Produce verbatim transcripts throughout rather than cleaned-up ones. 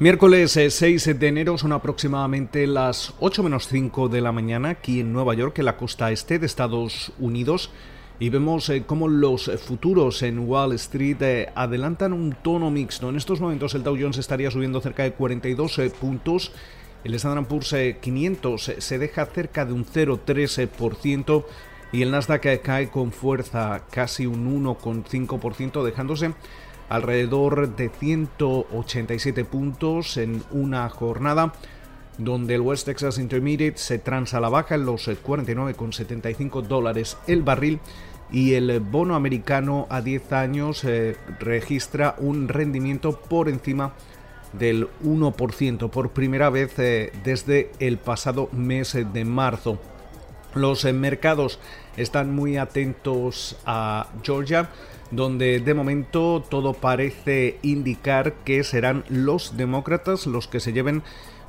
Miércoles seis de enero son aproximadamente las ocho menos cinco de la mañana aquí en Nueva York, en la costa este de Estados Unidos, y vemos eh, cómo los futuros en Wall Street eh, adelantan un tono mixto. En estos momentos el Dow Jones estaría subiendo cerca de cuarenta y dos eh, puntos, el Standard and Poor's quinientos se deja cerca de un cero coma tres por ciento y el Nasdaq cae con fuerza casi un uno coma cinco por ciento, dejándose alrededor de ciento ochenta y siete puntos en una jornada donde el West Texas Intermediate se transa a la baja en los cuarenta y nueve coma setenta y cinco dólares el barril y el bono americano a diez años eh, registra un rendimiento por encima del uno por ciento por primera vez eh, desde el pasado mes de marzo. Los eh, mercados están muy atentos a Georgia, donde de momento todo parece indicar que serán los demócratas los que se lleven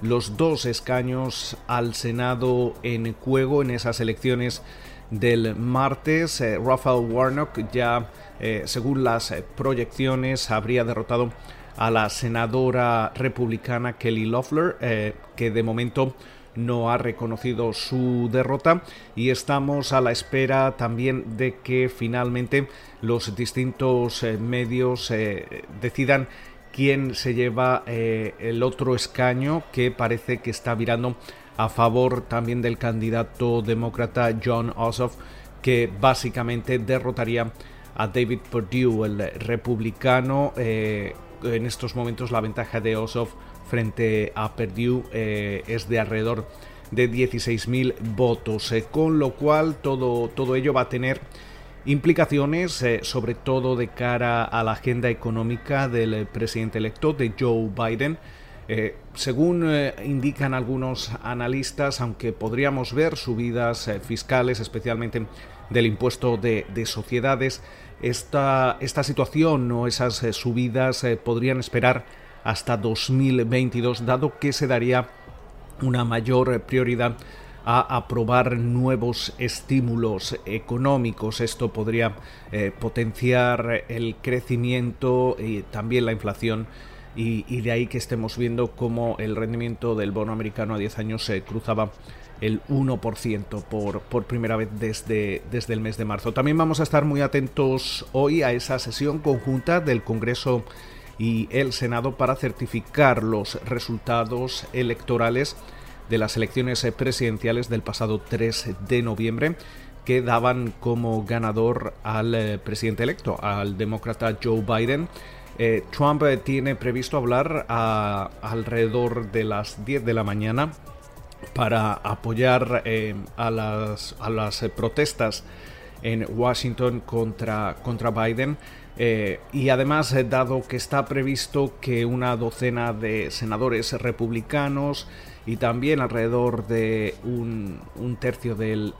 los dos escaños al Senado en juego en esas elecciones del martes. Eh, Rafael Warnock ya, eh, según las proyecciones, habría derrotado a la senadora republicana Kelly Loeffler, eh, que de momento no ha reconocido su derrota, y estamos a la espera también de que finalmente los distintos eh, medios eh, decidan quién se lleva eh, el otro escaño, que parece que está virando a favor también del candidato demócrata John Ossoff, que básicamente derrotaría a David Perdue, el republicano. Eh, en estos momentos la ventaja de Ossoff frente a Perdue eh, es de alrededor de dieciséis mil votos, eh, con lo cual todo, todo ello va a tener implicaciones, eh, sobre todo de cara a la agenda económica del presidente electo, de Joe Biden. Eh, según eh, indican algunos analistas, aunque podríamos ver subidas eh, fiscales, especialmente del impuesto de, de sociedades, esta, esta situación o esas eh, subidas eh, podrían esperar hasta dos mil veintidós, dado que se daría una mayor prioridad a aprobar nuevos estímulos económicos. Esto podría eh, potenciar el crecimiento y también la inflación, y, y de ahí que estemos viendo cómo el rendimiento del bono americano a diez años se eh, cruzaba el uno por ciento por, por primera vez desde, desde el mes de marzo. También vamos a estar muy atentos hoy a esa sesión conjunta del Congreso y el Senado para certificar los resultados electorales de las elecciones presidenciales del pasado tres de noviembre, que daban como ganador al presidente electo, al demócrata Joe Biden. Eh, Trump tiene previsto hablar a, alrededor de las diez de la mañana para apoyar eh, a las, a las protestas en Washington contra, contra Biden. Eh, y además, eh, dado que está previsto que una docena de senadores republicanos y también alrededor de un, un tercio de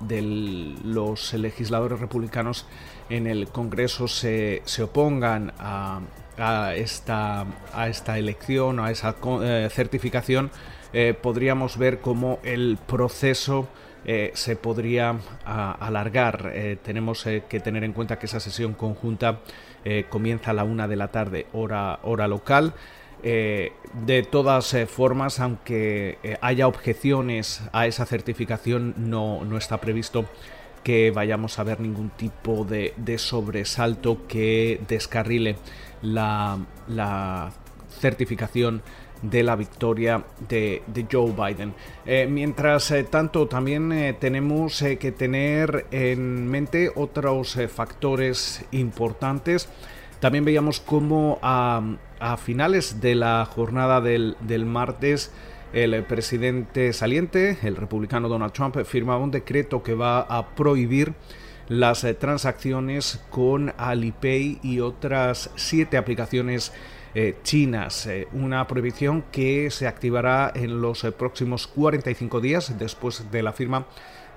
los legisladores republicanos en el Congreso se, se opongan a, a, esta, a esta elección, a esa eh, certificación, eh, podríamos ver cómo el proceso Eh, se podría a, alargar. Eh, tenemos eh, que tener en cuenta que esa sesión conjunta eh, comienza a la una de la tarde, hora, hora local. Eh, de todas eh, formas, aunque eh, haya objeciones a esa certificación, no, no está previsto que vayamos a ver ningún tipo de, de sobresalto que descarrile la, la certificación de la victoria de, de Joe Biden. Eh, mientras eh, tanto, también eh, tenemos eh, que tener en mente otros eh, factores importantes. También veíamos cómo a, a finales de la jornada del, del martes, el presidente saliente, el republicano Donald Trump, firmaba un decreto que va a prohibir las eh, transacciones con Alipay y otras siete aplicaciones Eh, chinas, eh, una prohibición que se activará en los eh, próximos cuarenta y cinco días después de la firma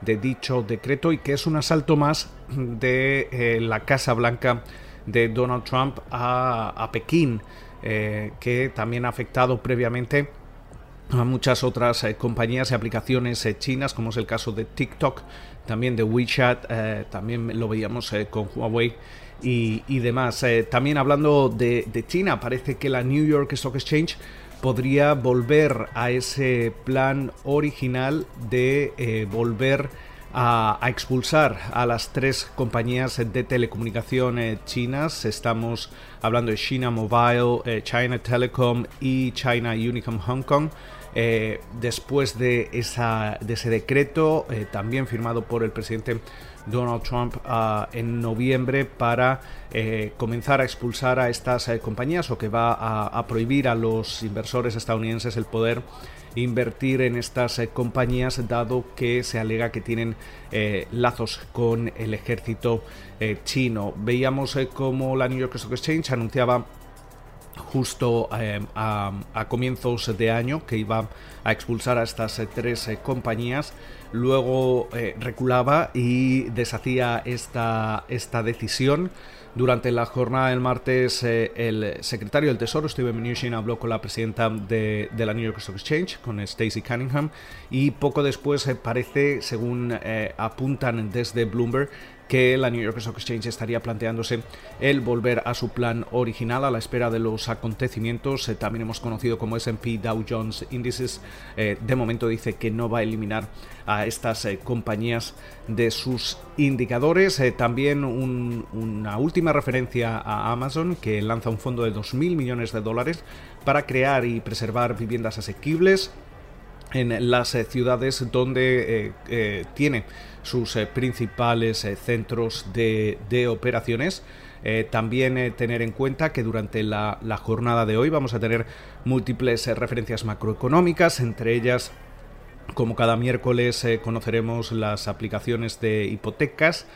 de dicho decreto, y que es un asalto más de eh, la Casa Blanca de Donald Trump a, a Pekín, eh, que también ha afectado previamente a muchas otras eh, compañías y aplicaciones eh, chinas, como es el caso de TikTok, también de WeChat, eh, también lo veíamos eh, con Huawei Y, y demás. Eh, también hablando de, de China, parece que la New York Stock Exchange podría volver a ese plan original de eh, volver a, a expulsar a las tres compañías de telecomunicación eh, chinas. Estamos hablando de China Mobile, eh, China Telecom y China Unicom Hong Kong. Eh, después de, esa, de ese decreto, eh, también firmado por el presidente Donald Trump uh, en noviembre, para eh, comenzar a expulsar a estas eh, compañías, o que va a, a prohibir a los inversores estadounidenses el poder invertir en estas eh, compañías, dado que se alega que tienen eh, lazos con el ejército eh, chino. Veíamos eh, cómo la New York Stock Exchange anunciaba justo eh, a, a comienzos de año que iba a expulsar a estas eh, tres eh, compañías. Luego eh, reculaba y deshacía esta, esta decisión. Durante la jornada del martes, eh, el secretario del Tesoro, Steven Mnuchin, habló con la presidenta de, de la New York Stock Exchange, con Stacey Cunningham, y poco después eh, parece, según eh, apuntan desde Bloomberg, que la New York Stock Exchange estaría planteándose el volver a su plan original a la espera de los acontecimientos. Eh, también hemos conocido como ese and pe Dow Jones Indices. Eh, de momento dice que no va a eliminar a estas eh, compañías de sus indicadores. Eh, también un, una última referencia a Amazon, que lanza un fondo de dos mil millones de dólares para crear y preservar viviendas asequibles en las eh, ciudades donde eh, eh, tiene sus eh, principales eh, centros de, de operaciones. Eh, también eh, tener en cuenta que durante la, la jornada de hoy vamos a tener múltiples eh, referencias macroeconómicas, entre ellas, como cada miércoles, eh, conoceremos las aplicaciones de hipotecas.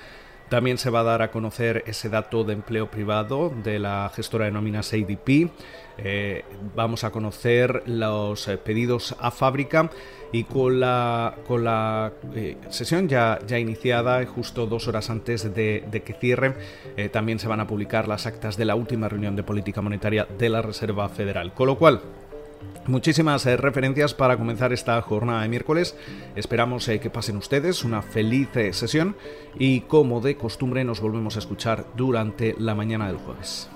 También se va a dar a conocer ese dato de empleo privado de la gestora de nóminas A D P. Eh, vamos a conocer los pedidos a fábrica, y con la, con la eh, sesión ya, ya iniciada, justo dos horas antes de, de que cierre, eh, también se van a publicar las actas de la última reunión de política monetaria de la Reserva Federal. Con lo cual, muchísimas eh, referencias para comenzar esta jornada de miércoles. Esperamos eh, que pasen ustedes una feliz eh, sesión, y como de costumbre nos volvemos a escuchar durante la mañana del jueves.